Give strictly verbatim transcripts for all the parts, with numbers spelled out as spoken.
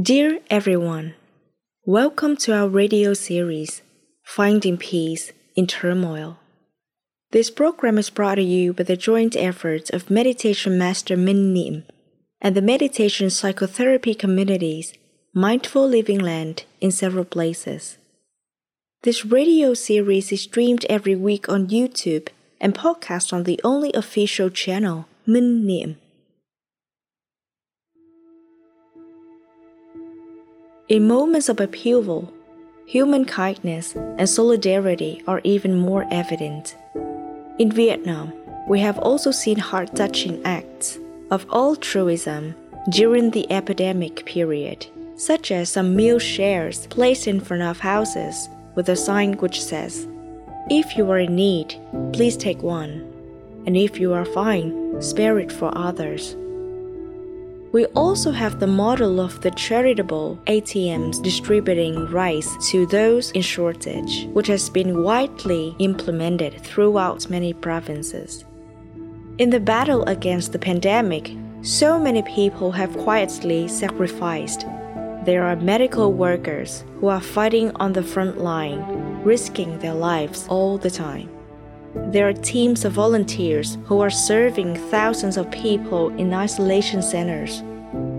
Dear everyone, welcome to our radio series, Finding Peace in Turmoil. This program is brought to you by the joint efforts of meditation master Minh Niệm and the meditation psychotherapy communities, Mindful Living Land, in several places. This radio series is streamed every week on YouTube and podcast on the only official channel, Minh Niệm. In moments of upheaval, human kindness and solidarity are even more evident. In Vietnam, we have also seen heart-touching acts of altruism during the epidemic period, such as some meal shares placed in front of houses with a sign which says, "If you are in need, please take one, and if you are fine, spare it for others." We also have the model of the charitable A T Ms distributing rice to those in shortage, which has been widely implemented throughout many provinces. In the battle against the pandemic, so many people have quietly sacrificed. There are medical workers who are fighting on the front line, risking their lives all the time. There are teams of volunteers who are serving thousands of people in isolation centers.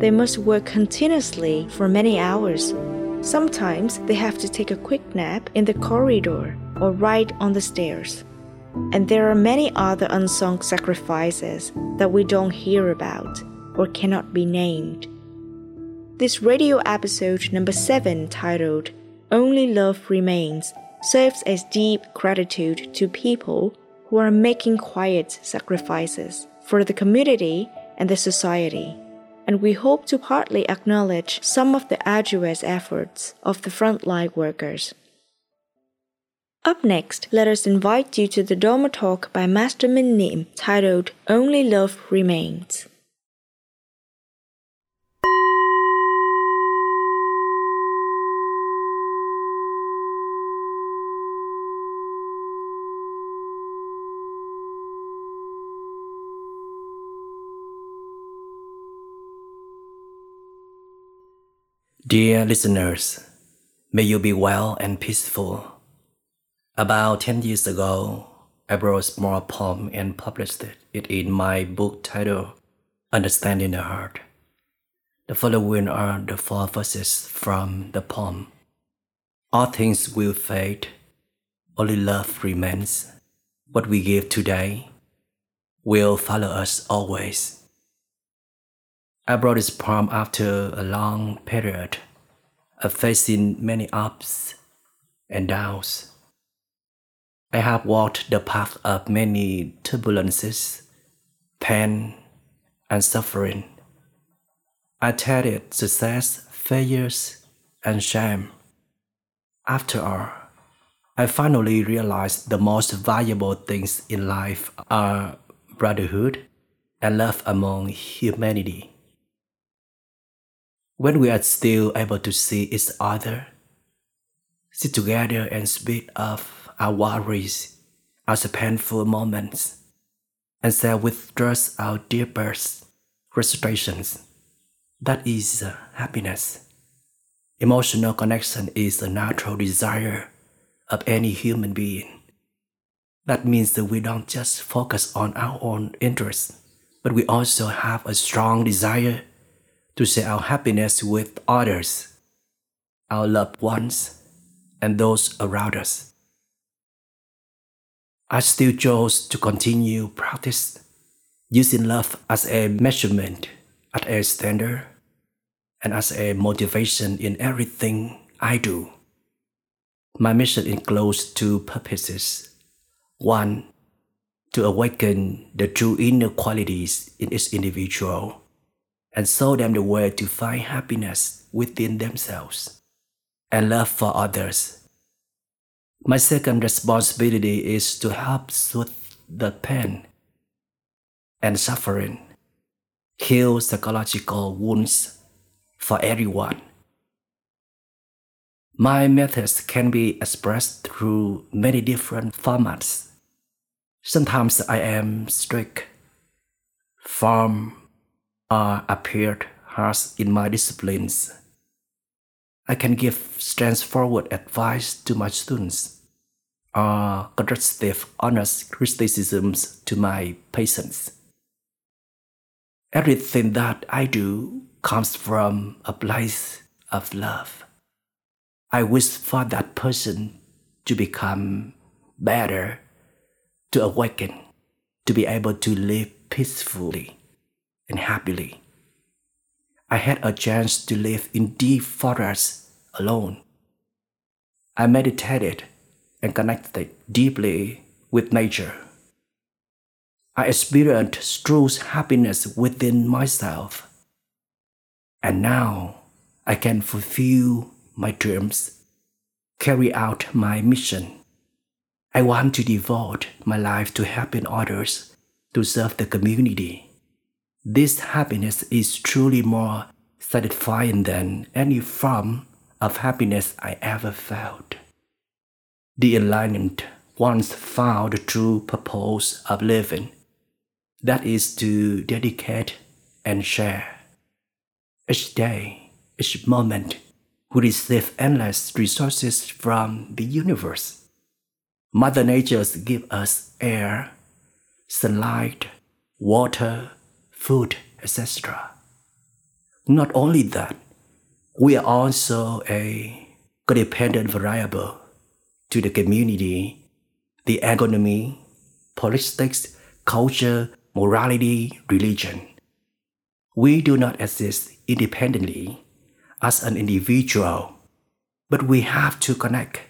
They must work continuously for many hours. Sometimes they have to take a quick nap in the corridor or ride on the stairs. And there are many other unsung sacrifices that we don't hear about or cannot be named. This radio episode number seven, titled "Only Love Remains," serves as deep gratitude to people who are making quiet sacrifices for the community and the society, and we hope to partly acknowledge some of the arduous efforts of the frontline workers. Up next, let us invite you to the Dharma talk by Master Minh Niệm, titled "Only Love Remains." Dear listeners, may you be well and peaceful. About ten years ago, I wrote a small poem and published it in my book titled Understanding the Heart. The following are the four verses from the poem. All things will fade. Only love remains. What we give today will follow us always. I wrote this poem after a long period of facing many ups and downs. I have walked the path of many turbulences, pain, and suffering. I tasted success, failures, and shame. After all, I finally realized the most valuable things in life are brotherhood and love among humanity. When we are still able to see each other, sit together and speak of our worries, our painful moments, and share with us our deepest frustrations, that is happiness. Emotional connection is a natural desire of any human being. That means that we don't just focus on our own interests, but we also have a strong desire to share our happiness with others, our loved ones, and those around us. I still chose to continue practice using love as a measurement, as a standard, and as a motivation in everything I do. My mission includes two purposes. One, to awaken the true inner qualities in each individual and show them the way to find happiness within themselves and love for others. My second responsibility is to help soothe the pain and suffering, heal psychological wounds for everyone. My methods can be expressed through many different formats. Sometimes I am strict, firm, or appeared harsh in my disciplines, I can give straightforward advice to my students or constructive, honest criticisms to my patients. Everything that I do comes from a place of love. I wish for that person to become better, to awaken, to be able to live peacefully and happily. I had a chance to live in deep forests alone. I meditated and connected deeply with nature. I experienced true happiness within myself. And now I can fulfill my dreams, carry out my mission. I want to devote my life to helping others, to serve the community. This happiness is truly more satisfying than any form of happiness I ever felt. The enlightened ones found the true purpose of living, that is to dedicate and share. Each day, each moment, we receive endless resources from the universe. Mother Nature gives us air, sunlight, water, food, et cetera. Not only that, we are also a codependent variable to the community, the economy, politics, culture, morality, religion. We do not exist independently as an individual, but we have to connect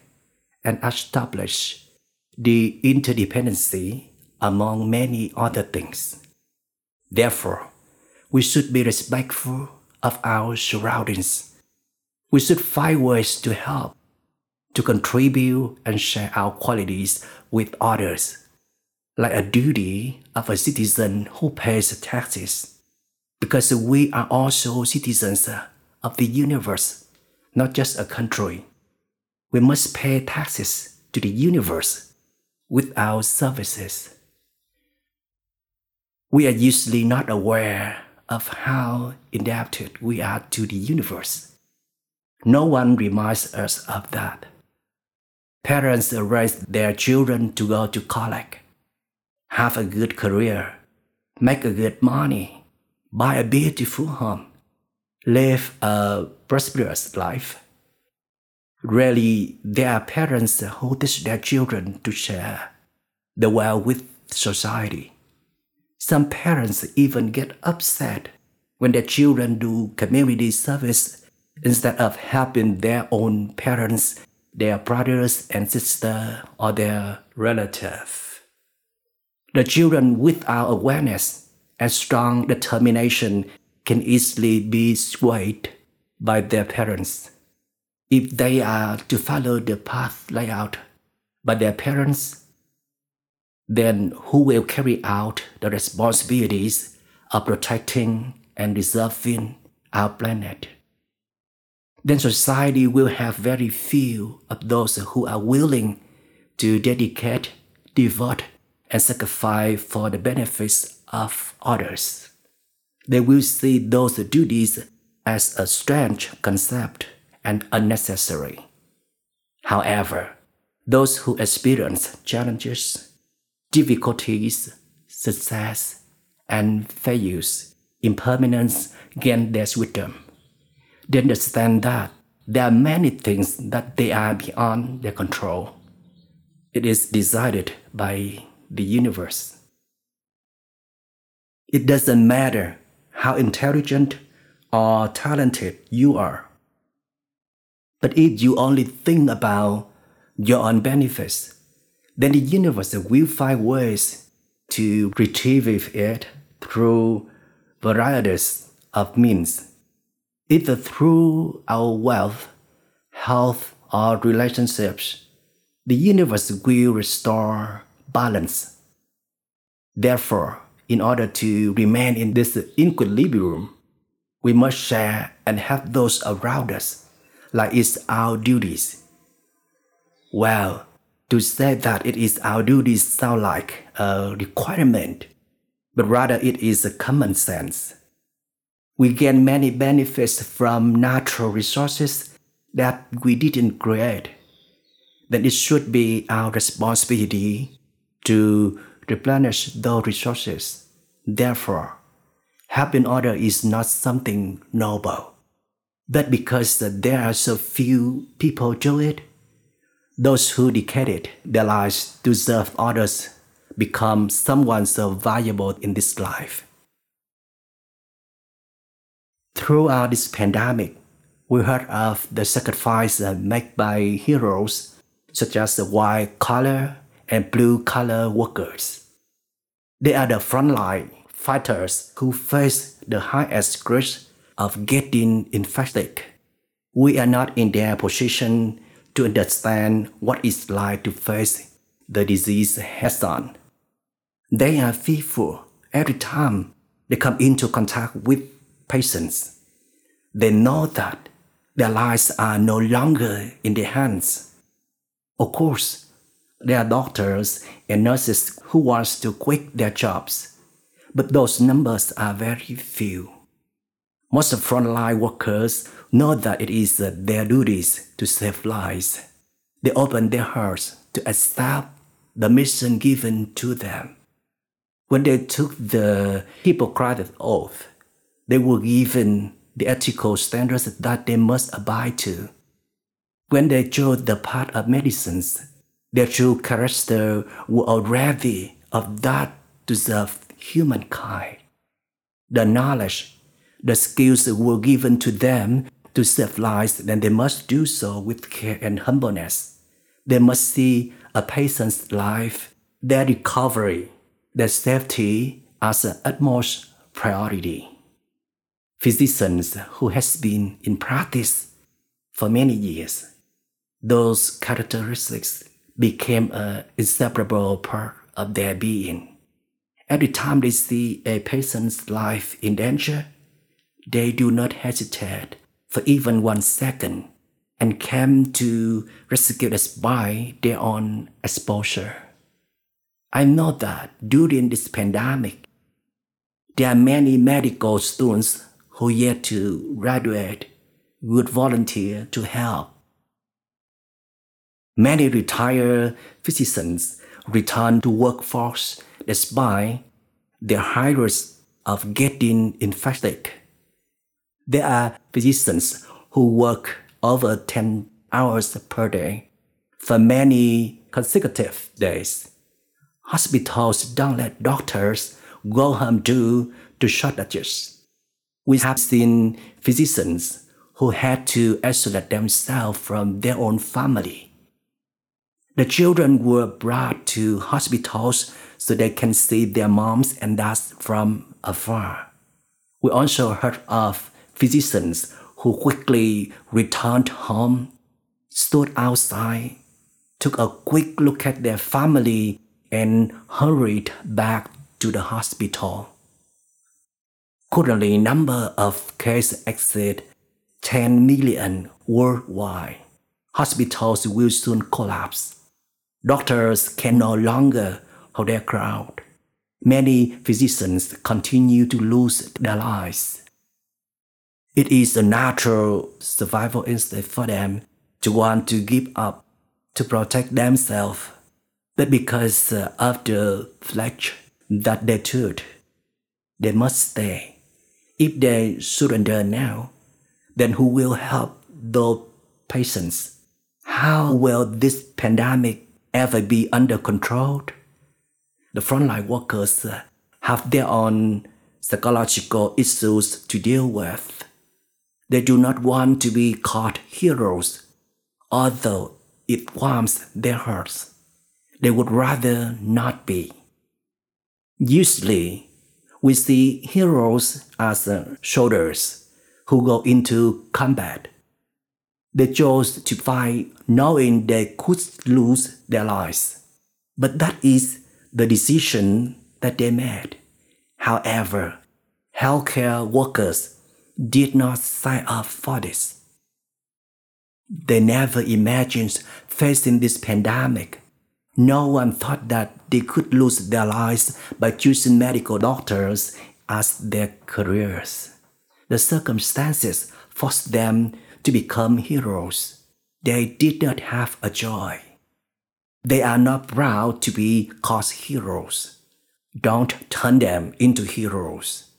and establish the interdependency among many other things. Therefore, we should be respectful of our surroundings. We should find ways to help, to contribute and share our qualities with others, like a duty of a citizen who pays taxes, because we are also citizens of the universe, not just a country. We must pay taxes to the universe with our services. We are usually not aware of how indebted we are to the universe. No one reminds us of that. Parents raise their children to go to college, have a good career, make a good money, buy a beautiful home, live a prosperous life. Rarely there are parents who teach their children to share the wealth with society. Some parents even get upset when their children do community service instead of helping their own parents, their brothers and sisters, or their relatives. The children without awareness and strong determination can easily be swayed by their parents. If they are to follow the path laid out by their parents, then who will carry out the responsibilities of protecting and preserving our planet? Then society will have very few of those who are willing to dedicate, devote, and sacrifice for the benefits of others. They will see those duties as a strange concept and unnecessary. However, those who experience challenges, difficulties, success, and failures, impermanence, gain their wisdom. They understand that there are many things that they are beyond their control. It is decided by the universe. It doesn't matter how intelligent or talented you are. But if you only think about your own benefits, then the universe will find ways to retrieve it through varieties of means, either through our wealth, health, or relationships. The universe will restore balance. Therefore, in order to remain in this equilibrium, we must share and help those around us, like it's our duties. Well, to say that it is our duty sounds like a requirement, but rather it is a common sense. We gain many benefits from natural resources that we didn't create, then it should be our responsibility to replenish those resources. Therefore, having order is not something noble. But because there are so few people do it, those who dedicated their lives to serve others become someone so valuable in this life. Throughout this pandemic, we heard of the sacrifices made by heroes such as the white-collar and blue-collar workers. They are the frontline fighters who face the highest risk of getting infected. We are not in their position to understand what it's like to face the disease head-on. They are fearful every time they come into contact with patients. They know that their lives are no longer in their hands. Of course, there are doctors and nurses who want to quit their jobs, but those numbers are very few. Most of frontline workers know that it is their duties to save lives. They open their hearts to accept the mission given to them. When they took the Hippocratic Oath, they were given the ethical standards that they must abide to. When they chose the path of medicines, their true character were already of that to serve humankind. The knowledge, the skills were given to them to save lives, then they must do so with care and humbleness. They must see a patient's life, their recovery, their safety as an utmost priority. Physicians who has been in practice for many years, those characteristics became an inseparable part of their being. Every time they see a patient's life in danger, they do not hesitate for even one second and came to rescue us by their own exposure. I know that during this pandemic, there are many medical students who yet to graduate would volunteer to help. Many retired physicians return to workforce despite their high risk of getting infected. There are physicians who work over ten hours per day for many consecutive days. Hospitals don't let doctors go home due to shortages. We have seen physicians who had to isolate themselves from their own family. The children were brought to hospitals so they can see their moms and dads from afar. We also heard of physicians who quickly returned home, stood outside, took a quick look at their family, and hurried back to the hospital. Currently, number of cases exceed ten million worldwide. Hospitals will soon collapse. Doctors can no longer hold their ground. Many physicians continue to lose their lives. It is a natural survival instinct for them to want to give up, to protect themselves, but because of the pledge that they took, they must stay. If they surrender now, then who will help those patients? How will this pandemic ever be under control? The frontline workers have their own psychological issues to deal with. They do not want to be called heroes, although it warms their hearts. They would rather not be. Usually, we see heroes as soldiers who go into combat. They chose to fight knowing they could lose their lives. But that is the decision that they made. However, healthcare workers did not sign up for this. They never imagined facing this pandemic. No one thought that they could lose their lives by choosing medical doctors as their careers. The circumstances forced them to become heroes. They did not have a joy. They are not proud to be called heroes. Don't turn them into heroes.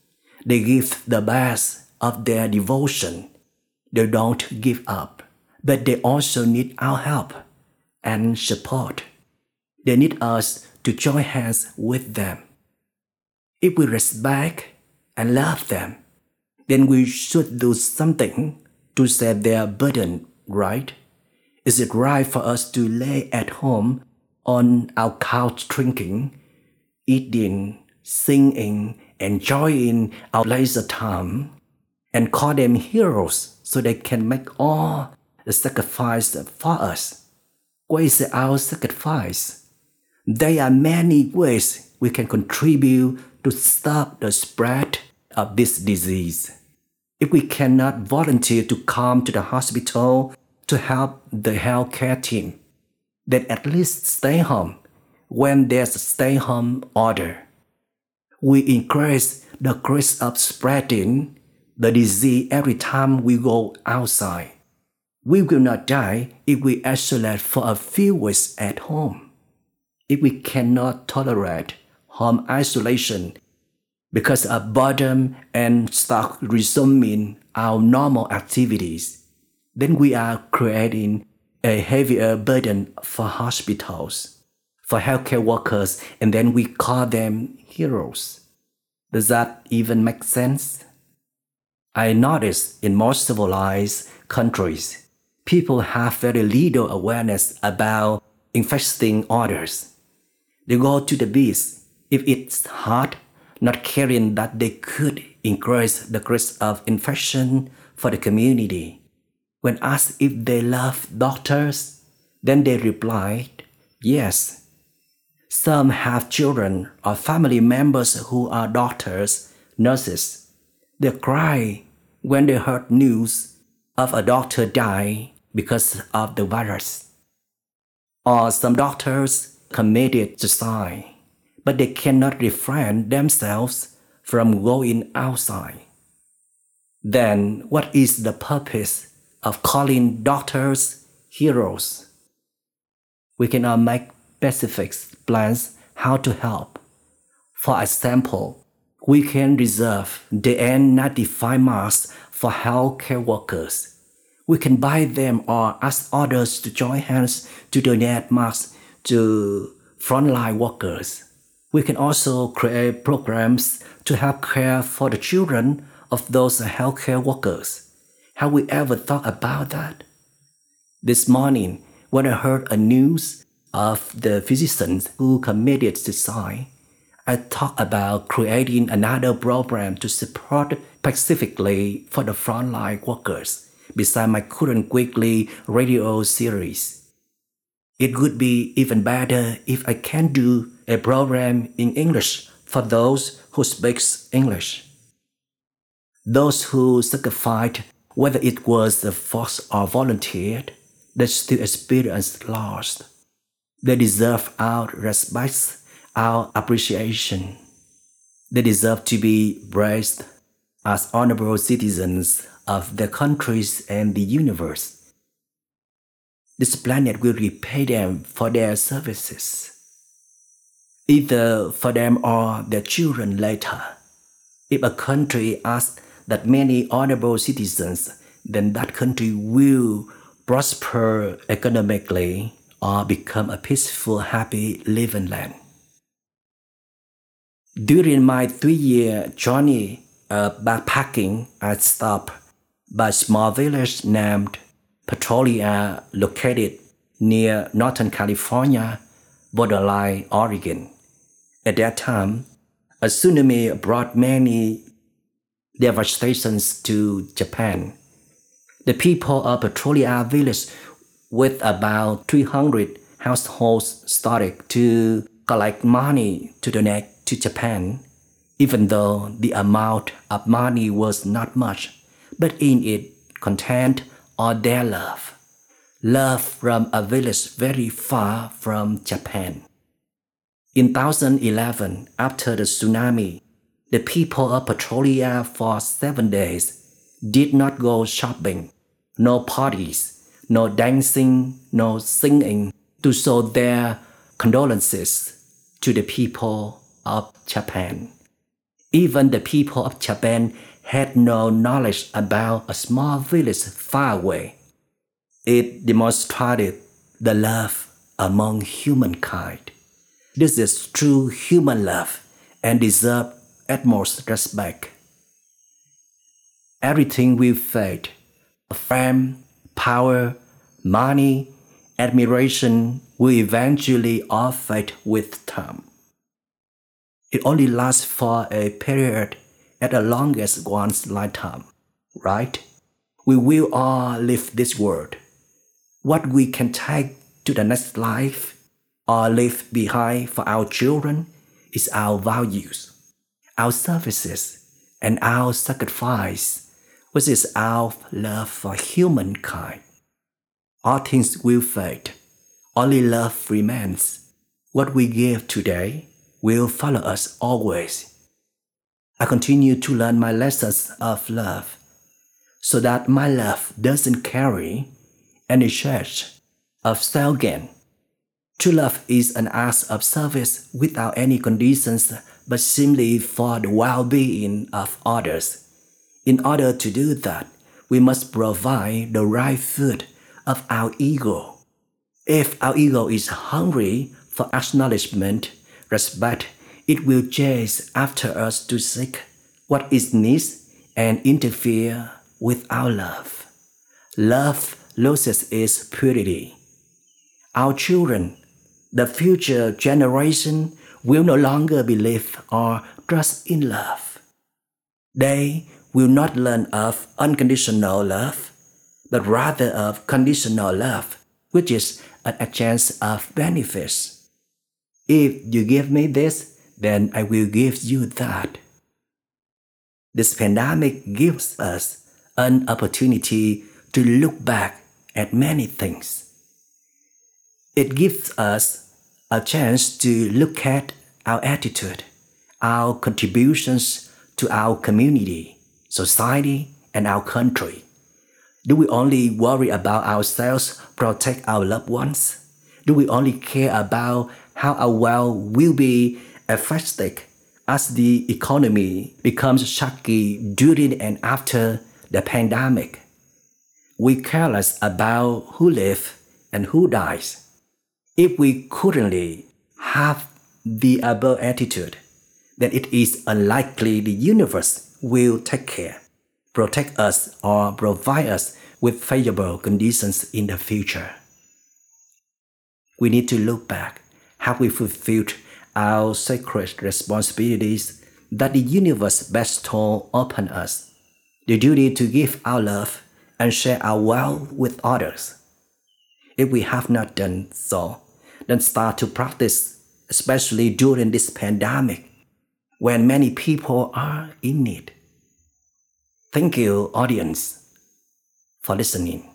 They give the best of their devotion. They don't give up, but they also need our help and support. They need us to join hands with them. If we respect and love them, then we should do something to save their burden, right? Is it right for us to lay at home on our couch drinking, eating, singing, enjoying our leisure time, and call them heroes so they can make all the sacrifice for us? What is our sacrifice? There are many ways we can contribute to stop the spread of this disease. If we cannot volunteer to come to the hospital to help the healthcare team, then at least stay home when there's a stay-home order. We increase the risk of spreading the disease every time we go outside. We will not die if we isolate for a few weeks at home. If we cannot tolerate home isolation because of boredom and start resuming our normal activities, then we are creating a heavier burden for hospitals, for healthcare workers, and then we call them heroes. Does that even make sense? I notice in most civilized countries, people have very little awareness about infecting others. They go to the beach if it's hot, not caring that they could increase the risk of infection for the community. When asked if they love doctors, then they replied, yes. Some have children or family members who are doctors, nurses. They cry when they heard news of a doctor dying because of the virus. Or some doctors committed suicide, but they cannot refrain themselves from going outside. Then what is the purpose of calling doctors heroes? We cannot make specific plans how to help. For example, we can reserve the N ninety-five masks for healthcare workers. We can buy them or ask others to join hands to donate masks to frontline workers. We can also create programs to help care for the children of those healthcare workers. Have we ever thought about that? This morning, when I heard a news of the physicians who committed suicide, I thought about creating another program to support specifically for the frontline workers beside my current weekly radio series. It would be even better if I can do a program in English for those who speak English. Those who sacrificed, whether it was the force or volunteered, they still experienced loss. They deserve our respect, our appreciation. They deserve to be praised as honorable citizens of their countries and the universe. This planet will repay them for their services, either for them or their children later. If a country asks that many honorable citizens, then that country will prosper economically or become a peaceful, happy living land. During my three-year journey of backpacking, I stopped by a small village named Petrolia, located near Northern California, borderline Oregon. At that time, a tsunami brought many devastations to Japan. The people of Petrolia village, with about three hundred households, started to collect money to donate to Japan, even though the amount of money was not much, but in it contained all their love. Love from a village very far from Japan. In two thousand eleven, after the tsunami, the people of Petrolia for seven days did not go shopping no parties, no dancing, no singing, to show their condolences to the people of Japan. Even the people of Japan had no knowledge about a small village far away. It demonstrated the love among humankind. This is true human love and deserves utmost respect. Everything we felt, fame, power, money, admiration, will eventually all fade with time. It only lasts for a period at the longest one's lifetime, right? We will all leave this world. What we can take to the next life or leave behind for our children is our values, our services, and our sacrifice, which is our love for humankind. All things will fade. Only love remains. What we give today will follow us always. I continue to learn my lessons of love so that my love doesn't carry any charge of self-gain. True love is an act of service without any conditions but simply for the well-being of others. In order to do that, we must provide the right food of our ego. If our ego is hungry for acknowledgement, respect, it will chase after us to seek what it needs and interfere with our love. Love loses its purity. Our children, the future generation, will no longer believe or trust in love. They will not learn of unconditional love, but rather of conditional love, which is an exchange of benefits. If you give me this, then I will give you that. This pandemic gives us an opportunity to look back at many things. It gives us a chance to look at our attitude, our contributions to our community, society, and our country. Do we only worry about ourselves, protect our loved ones? Do we only care about how our world will be affected as the economy becomes shaky during and after the pandemic? We care less about who lives and who dies. If we currently have the above attitude, then it is unlikely the universe will take care, protect us, or provide us with favorable conditions in the future. We need to look back. Have we fulfilled our sacred responsibilities that the universe bestowed upon us? The duty to give our love and share our wealth with others. If we have not done so, then start to practice, especially during this pandemic, when many people are in need. Thank you, audience, for listening.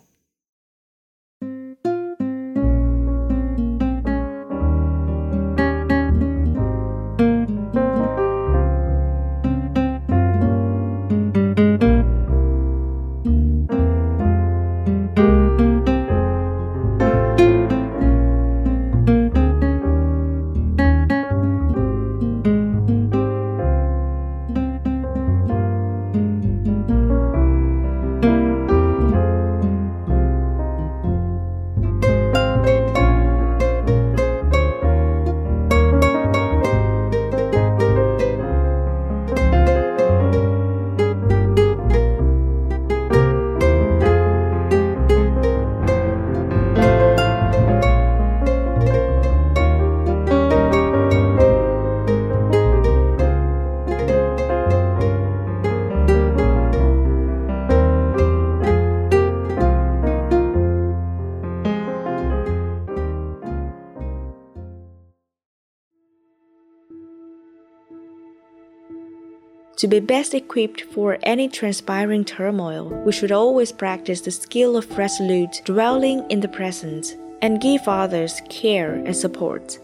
To be best equipped for any transpiring turmoil, we should always practice the skill of resolute dwelling in the present and give others care and support.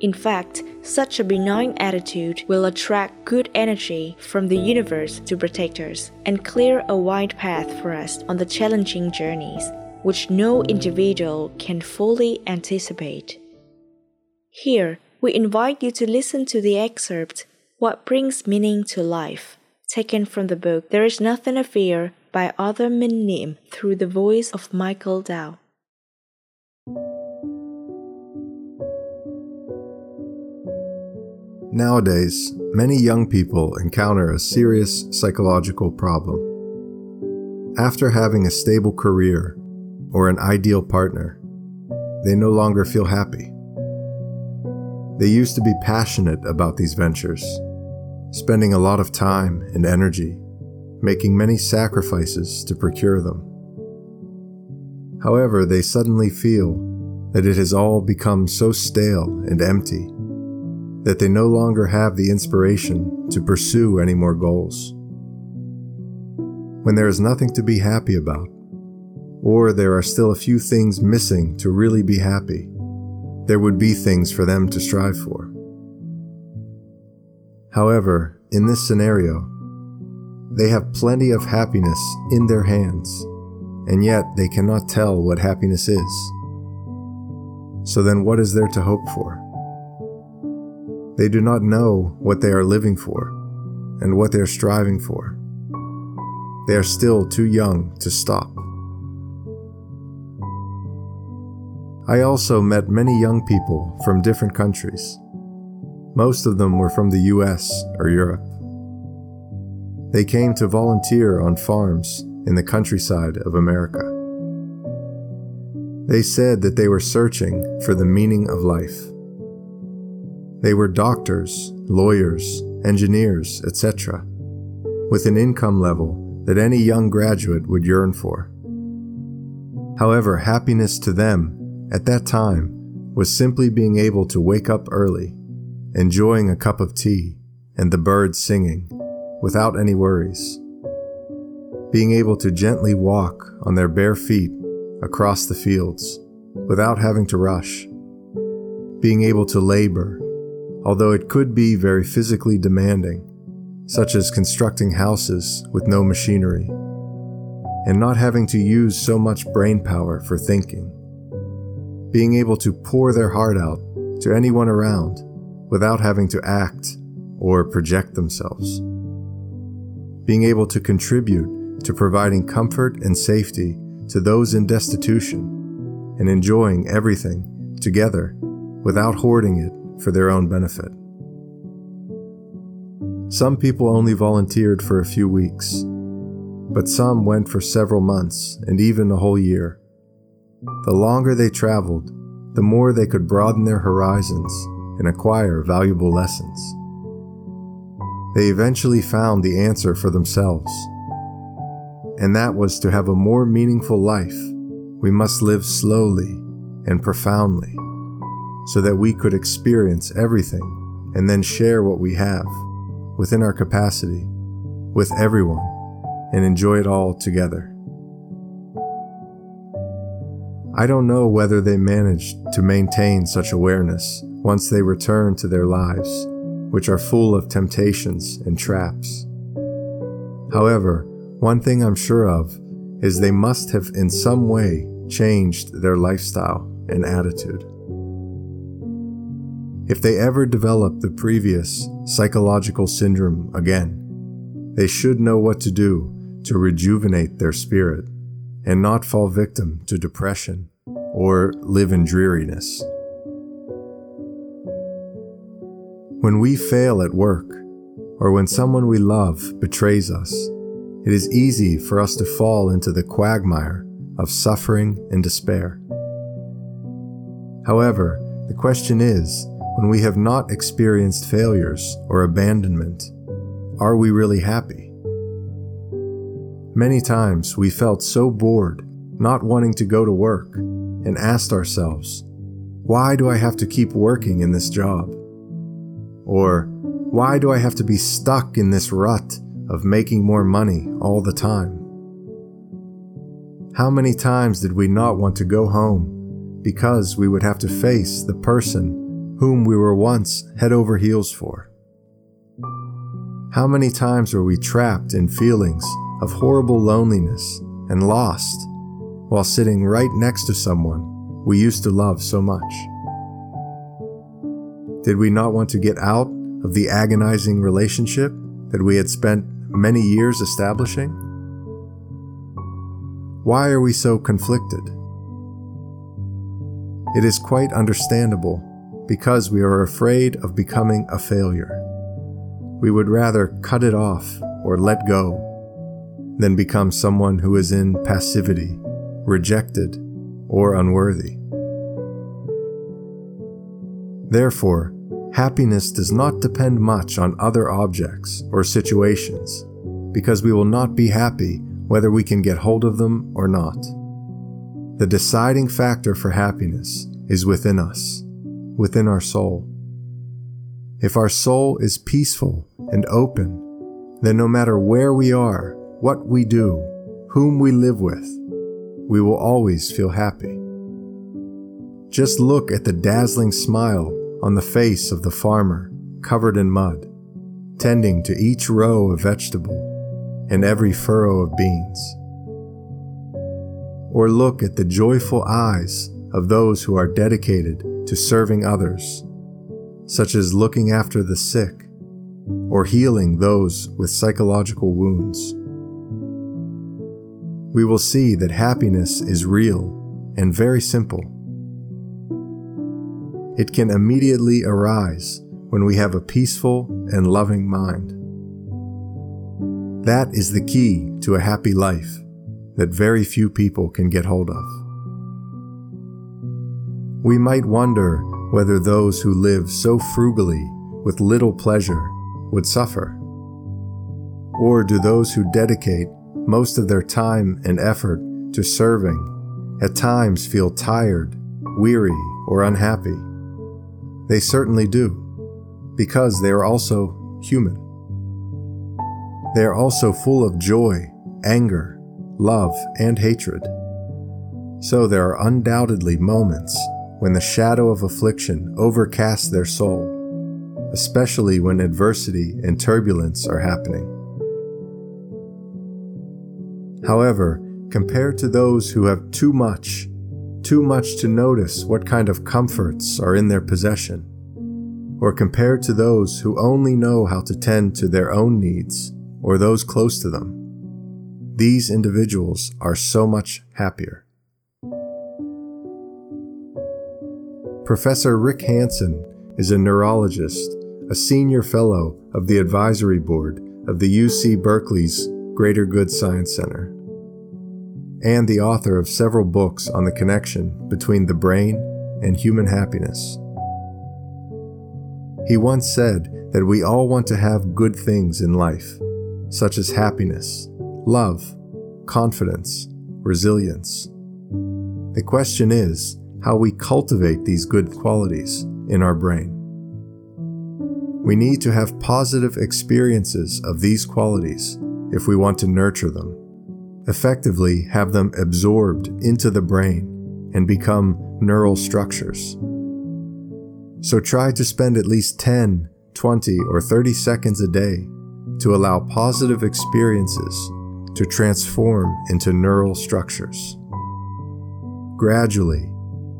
In fact, such a benign attitude will attract good energy from the universe to protect us and clear a wide path for us on the challenging journeys, which no individual can fully anticipate. Here, we invite you to listen to the excerpt, What Brings Meaning to Life, taken from the book There Is Nothing to Fear by author Minh Niệm through the voice of Michael Dow. Nowadays, many young people encounter a serious psychological problem. After having a stable career or an ideal partner, they no longer feel happy. They used to be passionate about these ventures, spending a lot of time and energy, making many sacrifices to procure them. However, they suddenly feel that it has all become so stale and empty that they no longer have the inspiration to pursue any more goals. When there is nothing to be happy about, or there are still a few things missing to really be happy, there would be things for them to strive for. However, in this scenario, they have plenty of happiness in their hands, and yet they cannot tell what happiness is. So then what is there to hope for? They do not know what they are living for and what they are striving for. They are still too young to stop. I also met many young people from different countries. Most of them were from the U S or Europe. They came to volunteer on farms in the countryside of America. They said that they were searching for the meaning of life. They were doctors, lawyers, engineers, et cetera, with an income level that any young graduate would yearn for. However, happiness to them, at that time, was simply being able to wake up early, enjoying a cup of tea and the birds singing, without any worries. Being able to gently walk on their bare feet across the fields, without having to rush. Being able to labor, although it could be very physically demanding, such as constructing houses with no machinery, and not having to use so much brain power for thinking. Being able to pour their heart out to anyone around without having to act or project themselves. Being able to contribute to providing comfort and safety to those in destitution, and enjoying everything together without hoarding it for their own benefit. Some people only volunteered for a few weeks, but some went for several months and even a whole year. The longer they traveled, the more they could broaden their horizons and acquire valuable lessons. They eventually found the answer for themselves, and that was to have a more meaningful life. We must live slowly and profoundly, so that we could experience everything and then share what we have, within our capacity, with everyone, and enjoy it all together. I don't know whether they managed to maintain such awareness once they returned to their lives, which are full of temptations and traps. However, one thing I'm sure of is they must have in some way changed their lifestyle and attitude. If they ever develop the previous psychological syndrome again, they should know what to do to rejuvenate their spirit and not fall victim to depression or live in dreariness. When we fail at work, or when someone we love betrays us, it is easy for us to fall into the quagmire of suffering and despair. However, the question is, when we have not experienced failures or abandonment, are we really happy? Many times we felt so bored, not wanting to go to work, and asked ourselves, why do I have to keep working in this job? Or, why do I have to be stuck in this rut of making more money all the time? How many times did we not want to go home because we would have to face the person whom we were once head over heels for. How many times were we trapped in feelings of horrible loneliness and lost while sitting right next to someone we used to love so much? Did we not want to get out of the agonizing relationship that we had spent many years establishing? Why are we so conflicted? It is quite understandable because we are afraid of becoming a failure. We would rather cut it off or let go than become someone who is in passivity, rejected, or unworthy. Therefore, happiness does not depend much on other objects or situations, because we will not be happy whether we can get hold of them or not. The deciding factor for happiness is within us, within our soul. If our soul is peaceful and open, then no matter where we are, what we do, whom we live with, we will always feel happy. Just look at the dazzling smile on the face of the farmer covered in mud, tending to each row of vegetable and every furrow of beans. Or look at the joyful eyes of those who are dedicated to serving others, such as looking after the sick or healing those with psychological wounds. We will see that happiness is real and very simple. It can immediately arise when we have a peaceful and loving mind. That is the key to a happy life that very few people can get hold of. We might wonder whether those who live so frugally with little pleasure would suffer. Or do those who dedicate most of their time and effort to serving at times feel tired, weary, or unhappy? They certainly do, because they are also human. They are also full of joy, anger, love, and hatred. So there are undoubtedly moments when the shadow of affliction overcasts their soul, especially when adversity and turbulence are happening. However, compared to those who have too much, too much to notice what kind of comforts are in their possession, or compared to those who only know how to tend to their own needs or those close to them, these individuals are so much happier. Professor Rick Hanson is a neurologist, a senior fellow of the advisory board of the U C Berkeley's Greater Good Science Center, and the author of several books on the connection between the brain and human happiness. He once said that we all want to have good things in life, such as happiness, love, confidence, resilience. The question is how we cultivate these good qualities in our brain. We need to have positive experiences of these qualities if we want to nurture them, effectively have them absorbed into the brain and become neural structures. So try to spend at least ten, twenty, or thirty seconds a day to allow positive experiences to transform into neural structures. Gradually,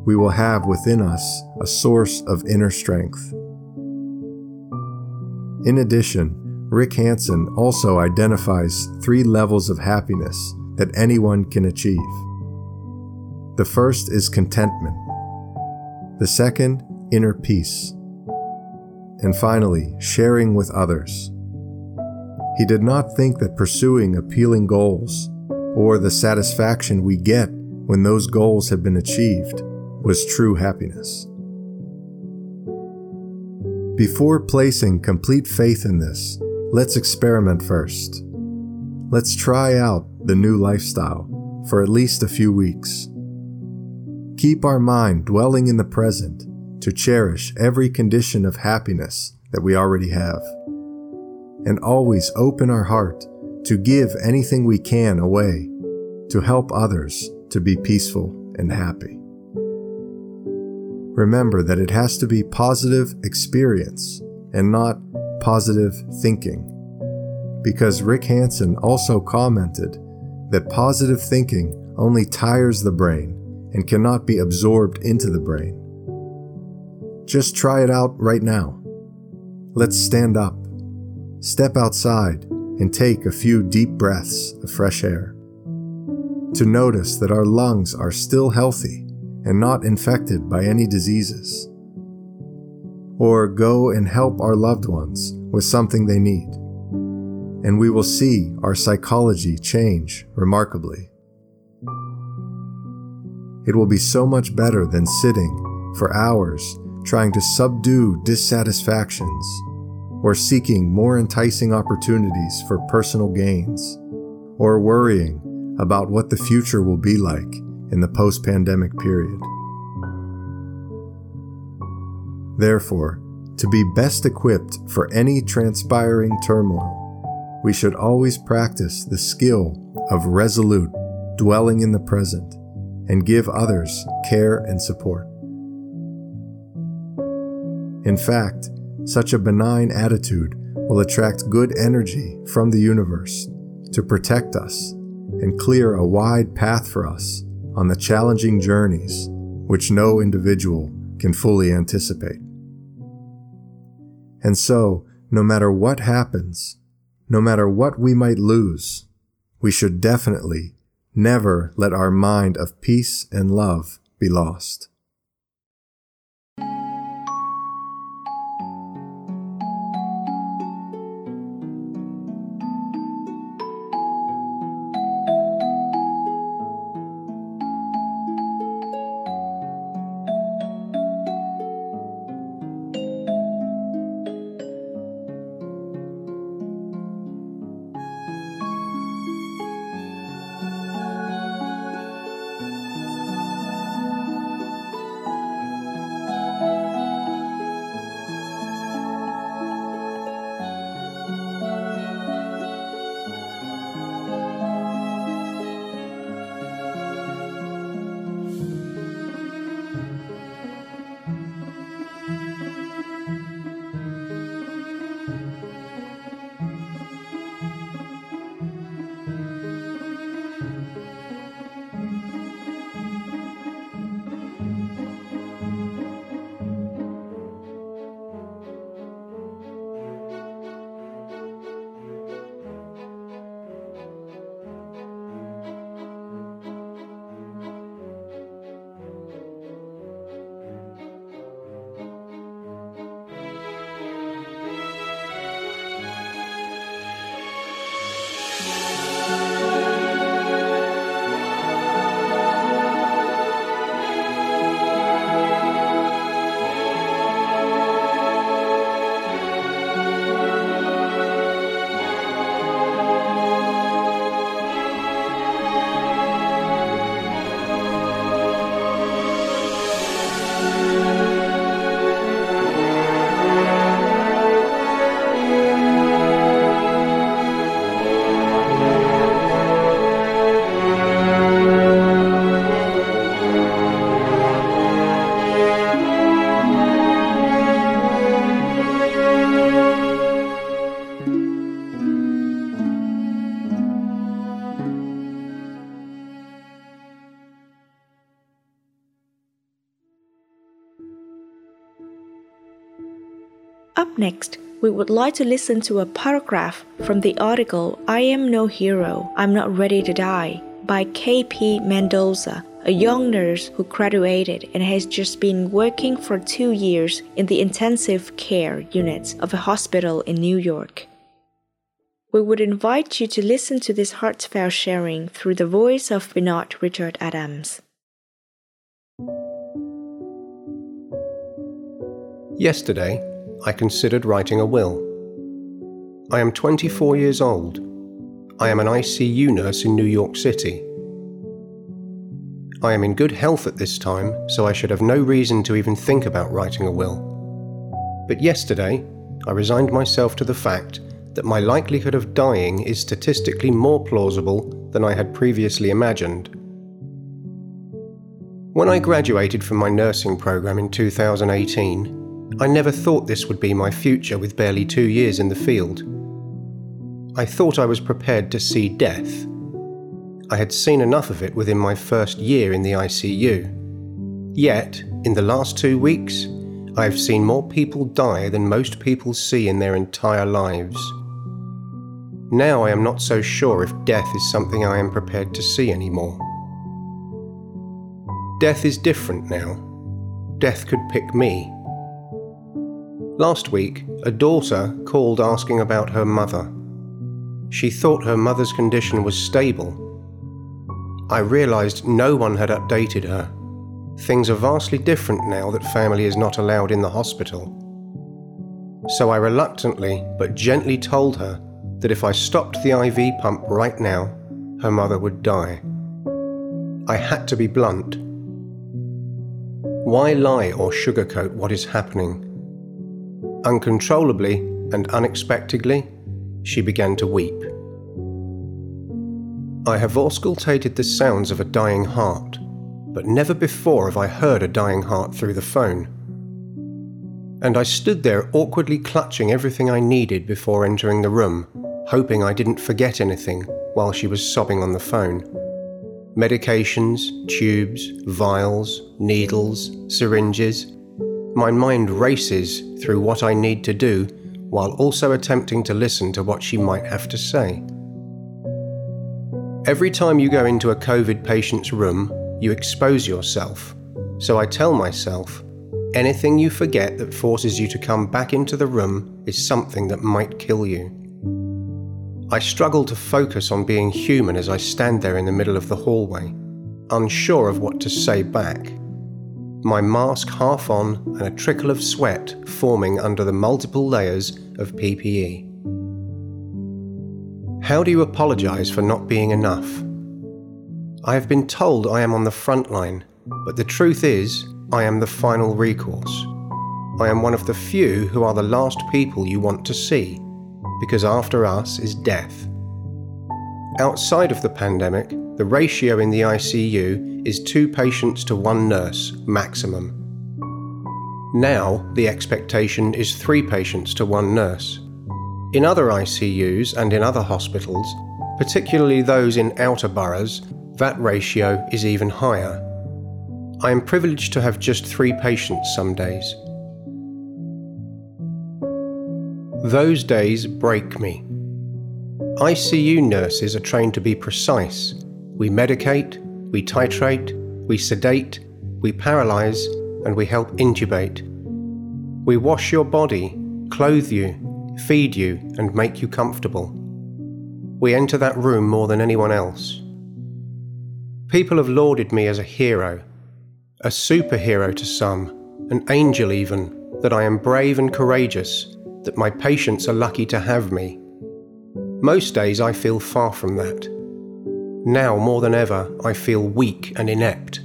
we will have within us a source of inner strength. In addition, Rick Hanson also identifies three levels of happiness that anyone can achieve. The first is contentment. The second, inner peace. And finally, sharing with others. He did not think that pursuing appealing goals, or the satisfaction we get when those goals have been achieved, was true happiness. Before placing complete faith in this, let's experiment first. Let's try out the new lifestyle for at least a few weeks. Keep our mind dwelling in the present to cherish every condition of happiness that we already have. And always open our heart to give anything we can away to help others to be peaceful and happy. remember that it has to be positive experience and not positive thinking. Because Rick Hanson also commented that positive thinking only tires the brain and cannot be absorbed into the brain. Just try it out right now. Let's stand up, step outside, and take a few deep breaths of fresh air. To notice that our lungs are still healthy and not infected by any diseases. Or go and help our loved ones with something they need. And we will see our psychology change remarkably. It will be so much better than sitting for hours trying to subdue dissatisfactions or seeking more enticing opportunities for personal gains or worrying about what the future will be like in the post-pandemic period. Therefore, to be best equipped for any transpiring turmoil, we should always practice the skill of resolute dwelling in the present and give others care and support. In fact, such a benign attitude will attract good energy from the universe to protect us and clear a wide path for us on the challenging journeys which no individual can fully anticipate. And so, no matter what happens, no matter what we might lose, we should definitely never let our mind of peace and love be lost. Up next, we would like to listen to a paragraph from the article I Am No Hero, I'm Not Ready to Die by K P Mendoza, a young nurse who graduated and has just been working for two years in the intensive care unit of a hospital in New York. We would invite you to listen to this heartfelt sharing through the voice of Vinod Richard Adams. Yesterday, I considered writing a will. I am twenty-four years old. I am an I C U nurse in New York City. I am in good health at this time, so I should have no reason to even think about writing a will. But yesterday, I resigned myself to the fact that my likelihood of dying is statistically more plausible than I had previously imagined. When I graduated from my nursing program in two thousand eighteen, I never thought this would be my future with barely two years in the field. I thought I was prepared to see death. I had seen enough of it within my first year in the I C U. Yet, in the last two weeks, I have seen more people die than most people see in their entire lives. Now I am not so sure if death is something I am prepared to see anymore. Death is different now. Death could pick me. Last week, a daughter called asking about her mother. She thought her mother's condition was stable. I realized no one had updated her. Things are vastly different now that family is not allowed in the hospital. So I reluctantly but gently told her that if I stopped the I V pump right now, her mother would die. I had to be blunt. Why lie or sugarcoat what is happening? Uncontrollably and unexpectedly, she began to weep. I have auscultated the sounds of a dying heart, but never before have I heard a dying heart through the phone. And I stood there awkwardly clutching everything I needed before entering the room, hoping I didn't forget anything while she was sobbing on the phone. Medications, tubes, vials, needles, syringes. My mind races through what I need to do while also attempting to listen to what she might have to say. Every time you go into a COVID patient's room, you expose yourself. So I tell myself, anything you forget that forces you to come back into the room is something that might kill you. I struggle to focus on being human as I stand there in the middle of the hallway, unsure of what to say back. My mask half on and a trickle of sweat forming under the multiple layers of P P E. How do you apologize for not being enough? I have been told I am on the front line, but the truth is, I am the final recourse. I am one of the few who are the last people you want to see, because after us is death. Outside of the pandemic, the ratio in the I C U is two patients to one nurse, maximum. Now, the expectation is three patients to one nurse. In other I C Us and in other hospitals, particularly those in outer boroughs, that ratio is even higher. I am privileged to have just three patients some days. Those days break me. I C U nurses are trained to be precise. We medicate, we titrate, we sedate, we paralyze, and we help intubate. We wash your body, clothe you, feed you, and make you comfortable. We enter that room more than anyone else. People have lauded me as a hero, a superhero to some, an angel even, that I am brave and courageous, that my patients are lucky to have me. Most days I feel far from that. Now, more than ever, I feel weak and inept.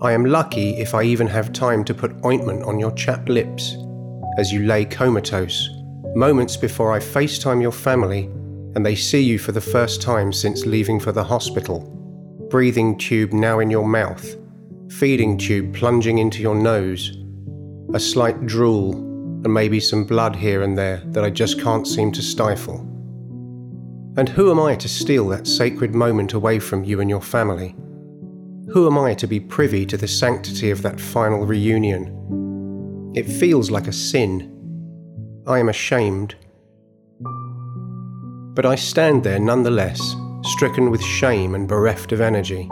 I am lucky if I even have time to put ointment on your chapped lips as you lay comatose, moments before I FaceTime your family and they see you for the first time since leaving for the hospital. Breathing tube now in your mouth, feeding tube plunging into your nose, a slight drool and maybe some blood here and there that I just can't seem to stifle. And who am I to steal that sacred moment away from you and your family? Who am I to be privy to the sanctity of that final reunion? It feels like a sin. I am ashamed. But I stand there nonetheless, stricken with shame and bereft of energy,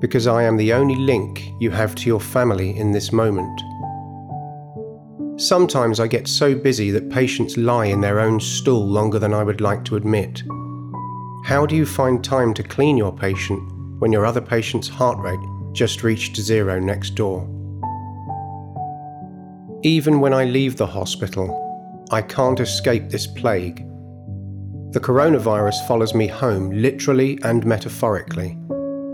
because I am the only link you have to your family in this moment. Sometimes I get so busy that patients lie in their own stool longer than I would like to admit. How do you find time to clean your patient when your other patient's heart rate just reached zero next door? Even when I leave the hospital, I can't escape this plague. The coronavirus follows me home literally and metaphorically.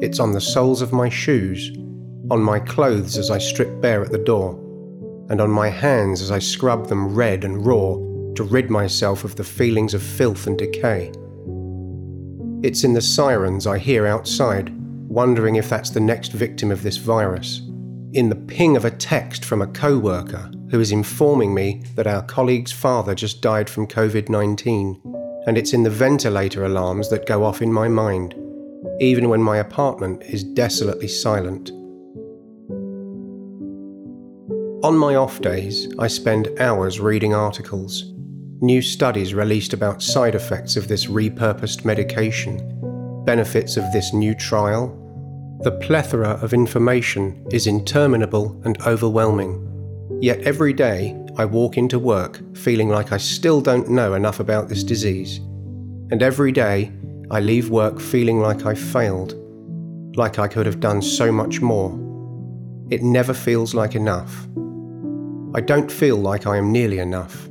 It's on the soles of my shoes, on my clothes as I strip bare at the door, and on my hands as I scrub them red and raw to rid myself of the feelings of filth and decay. It's in the sirens I hear outside, wondering if that's the next victim of this virus, in the ping of a text from a co-worker who is informing me that our colleague's father just died from covid nineteen, and it's in the ventilator alarms that go off in my mind, even when my apartment is desolately silent. On my off days, I spend hours reading articles, new studies released about side effects of this repurposed medication, benefits of this new trial. The plethora of information is interminable and overwhelming. Yet every day, I walk into work feeling like I still don't know enough about this disease. And every day, I leave work feeling like I failed, like I could have done so much more. It never feels like enough. I don't feel like I am nearly enough.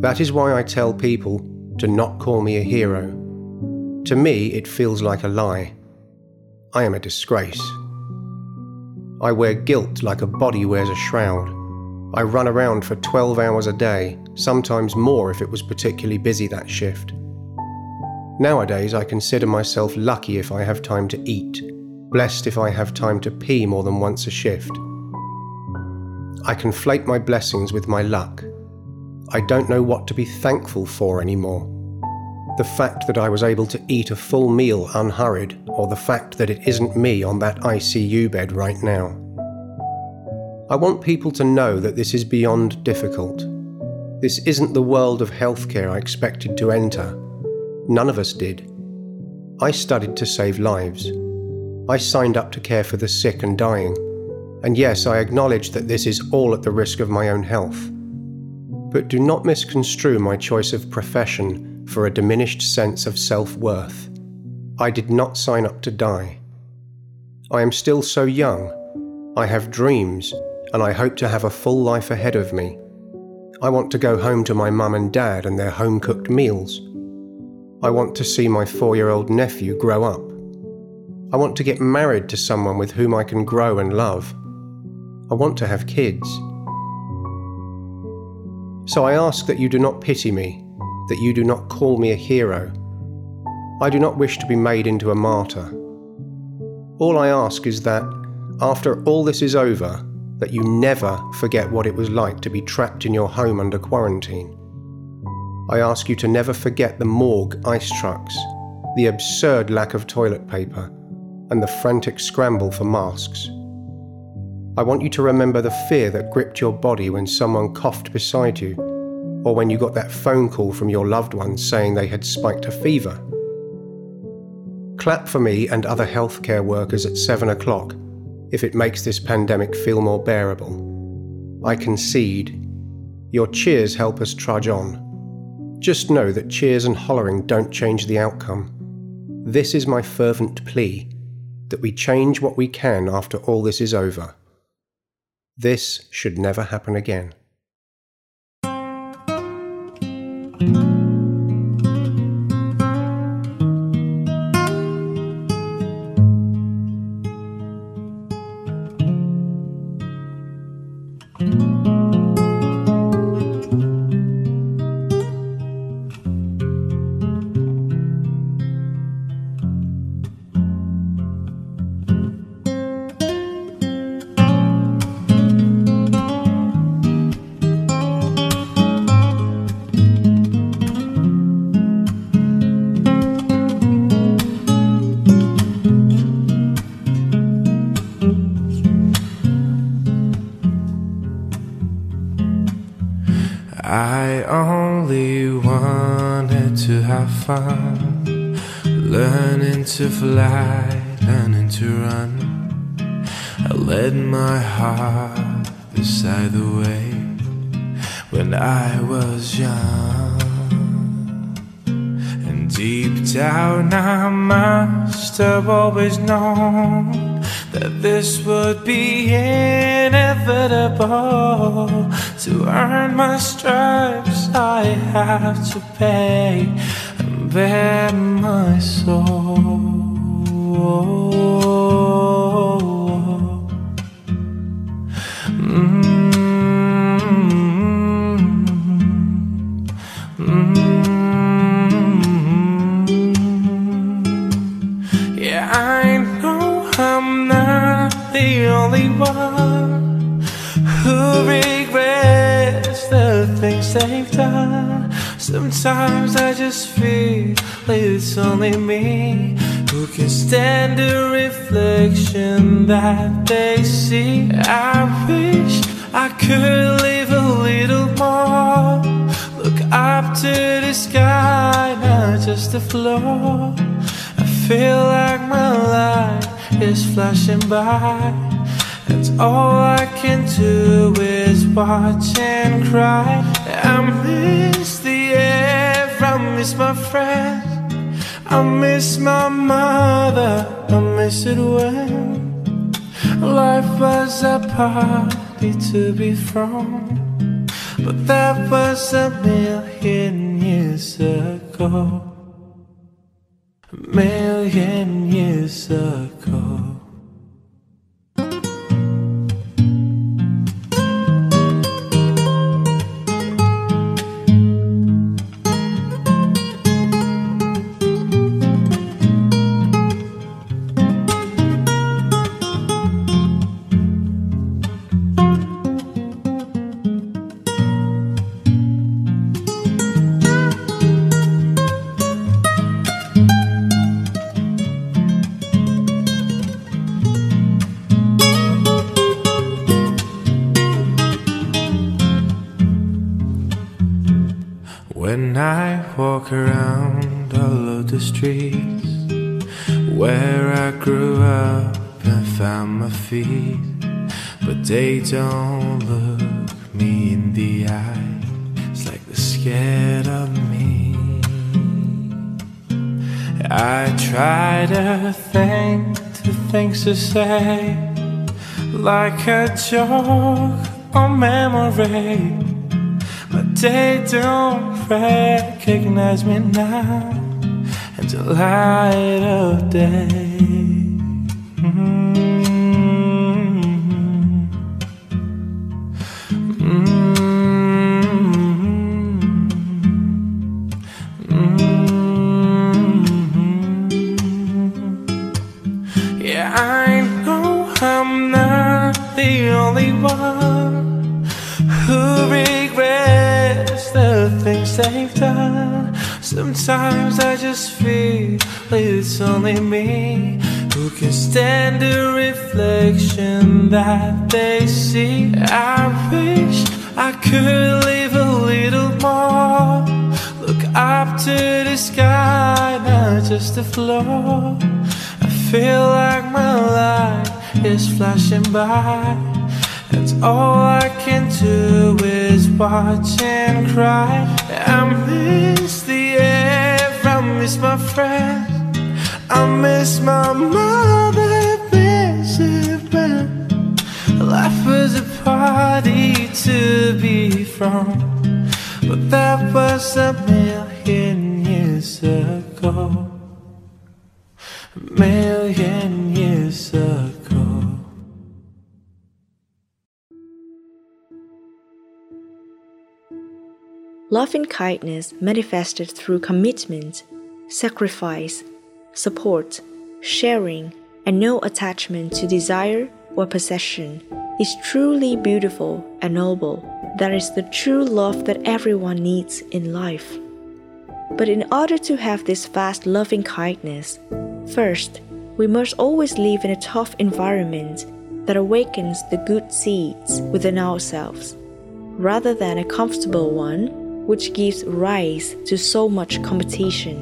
That is why I tell people to not call me a hero. To me, it feels like a lie. I am a disgrace. I wear guilt like a body wears a shroud. I run around for twelve hours a day, sometimes more if it was particularly busy that shift. Nowadays, I consider myself lucky if I have time to eat, blessed if I have time to pee more than once a shift. I conflate my blessings with my luck. I don't know what to be thankful for anymore. The fact that I was able to eat a full meal unhurried, or the fact that it isn't me on that I C U bed right now. I want people to know that this is beyond difficult. This isn't the world of healthcare I expected to enter. None of us did. I studied to save lives. I signed up to care for the sick and dying. And yes, I acknowledge that this is all at the risk of my own health. But do not misconstrue my choice of profession for a diminished sense of self-worth. I did not sign up to die. I am still so young. I have dreams, and I hope to have a full life ahead of me. I want to go home to my mum and dad and their home-cooked meals. I want to see my four-year-old nephew grow up. I want to get married to someone with whom I can grow and love. I want to have kids. So I ask that you do not pity me, that you do not call me a hero. I do not wish to be made into a martyr. All I ask is that, after all this is over, that you never forget what it was like to be trapped in your home under quarantine. I ask you to never forget the morgue ice trucks, the absurd lack of toilet paper, and the frantic scramble for masks. I want you to remember the fear that gripped your body when someone coughed beside you, or when you got that phone call from your loved one saying they had spiked a fever. Clap for me and other healthcare workers at seven o'clock if it makes this pandemic feel more bearable. I concede. Your cheers help us trudge on. Just know that cheers and hollering don't change the outcome. This is my fervent plea, that we change what we can after all this is over. This should never happen again. Learning to fly, learning to run. I led my heart beside the way when I was young. And deep down I must have always known that this would be inevitable. To earn my stripes I have to pay, that my soul mm-hmm. Mm-hmm. Yeah, Yeah, I know I'm not the only one who regrets the things they've done. Sometimes I just feel like it's only me who can stand the reflection that they see. I wish I could live a little more, look up to the sky, not just the floor. Feel like my life is flashing by, and all I can do is watch and cry. I miss the air, I miss my friends, I miss my mother, I miss it when life was a party to be from, but that was a million years ago. A million years ago. Walk around all of the streets where I grew up and found my feet, but they don't look me in the eye. It's like they're scared of me. I try to think the things to say, like a joke or memory, but they don't recognize me now until the light of day. Mm-hmm. Mm-hmm. Mm-hmm. Yeah, I know I'm not the only one who regrets the things they've done. Sometimes I just feel like it's only me who can stand the reflection that they see. I wish I could live a little more, look up to the sky, not just the floor. I feel like my life is flashing by, and all I can do is watch and cry. I miss the air, I miss my friends, I miss my mother, miss it when life was a party to be from, but that was a million years ago. A million years ago. Loving kindness manifested through commitment, sacrifice, support, sharing, and no attachment to desire or possession is truly beautiful and noble. That is the true love that everyone needs in life. But in order to have this vast loving kindness, first, we must always live in a tough environment that awakens the good seeds within ourselves, rather than a comfortable one which gives rise to so much competition.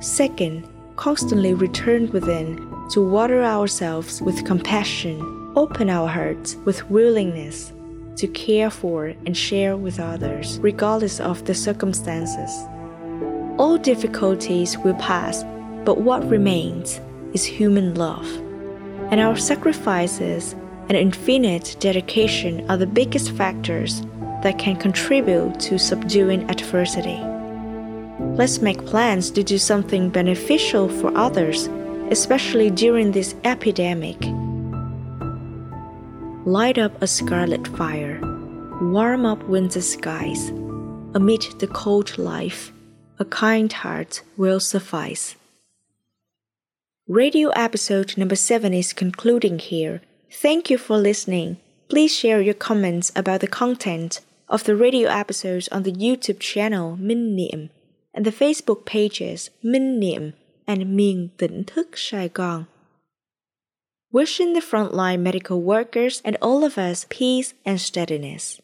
Second, constantly return within to water ourselves with compassion, open our hearts with willingness to care for and share with others, regardless of the circumstances. All difficulties will pass, but what remains is human love. And our sacrifices and infinite dedication are the biggest factors that can contribute to subduing adversity. Let's make plans to do something beneficial for others, especially during this epidemic. Light up a scarlet fire, warm up winter skies. Amid the cold life, a kind heart will suffice. Radio episode number seven is concluding here. Thank you for listening. Please share your comments about the content of the radio episodes on the YouTube channel Minh Niệm and the Facebook pages Minh Niệm and Miền Tỉnh Thức Sài Gòn. Wishing the frontline medical workers and all of us peace and steadiness.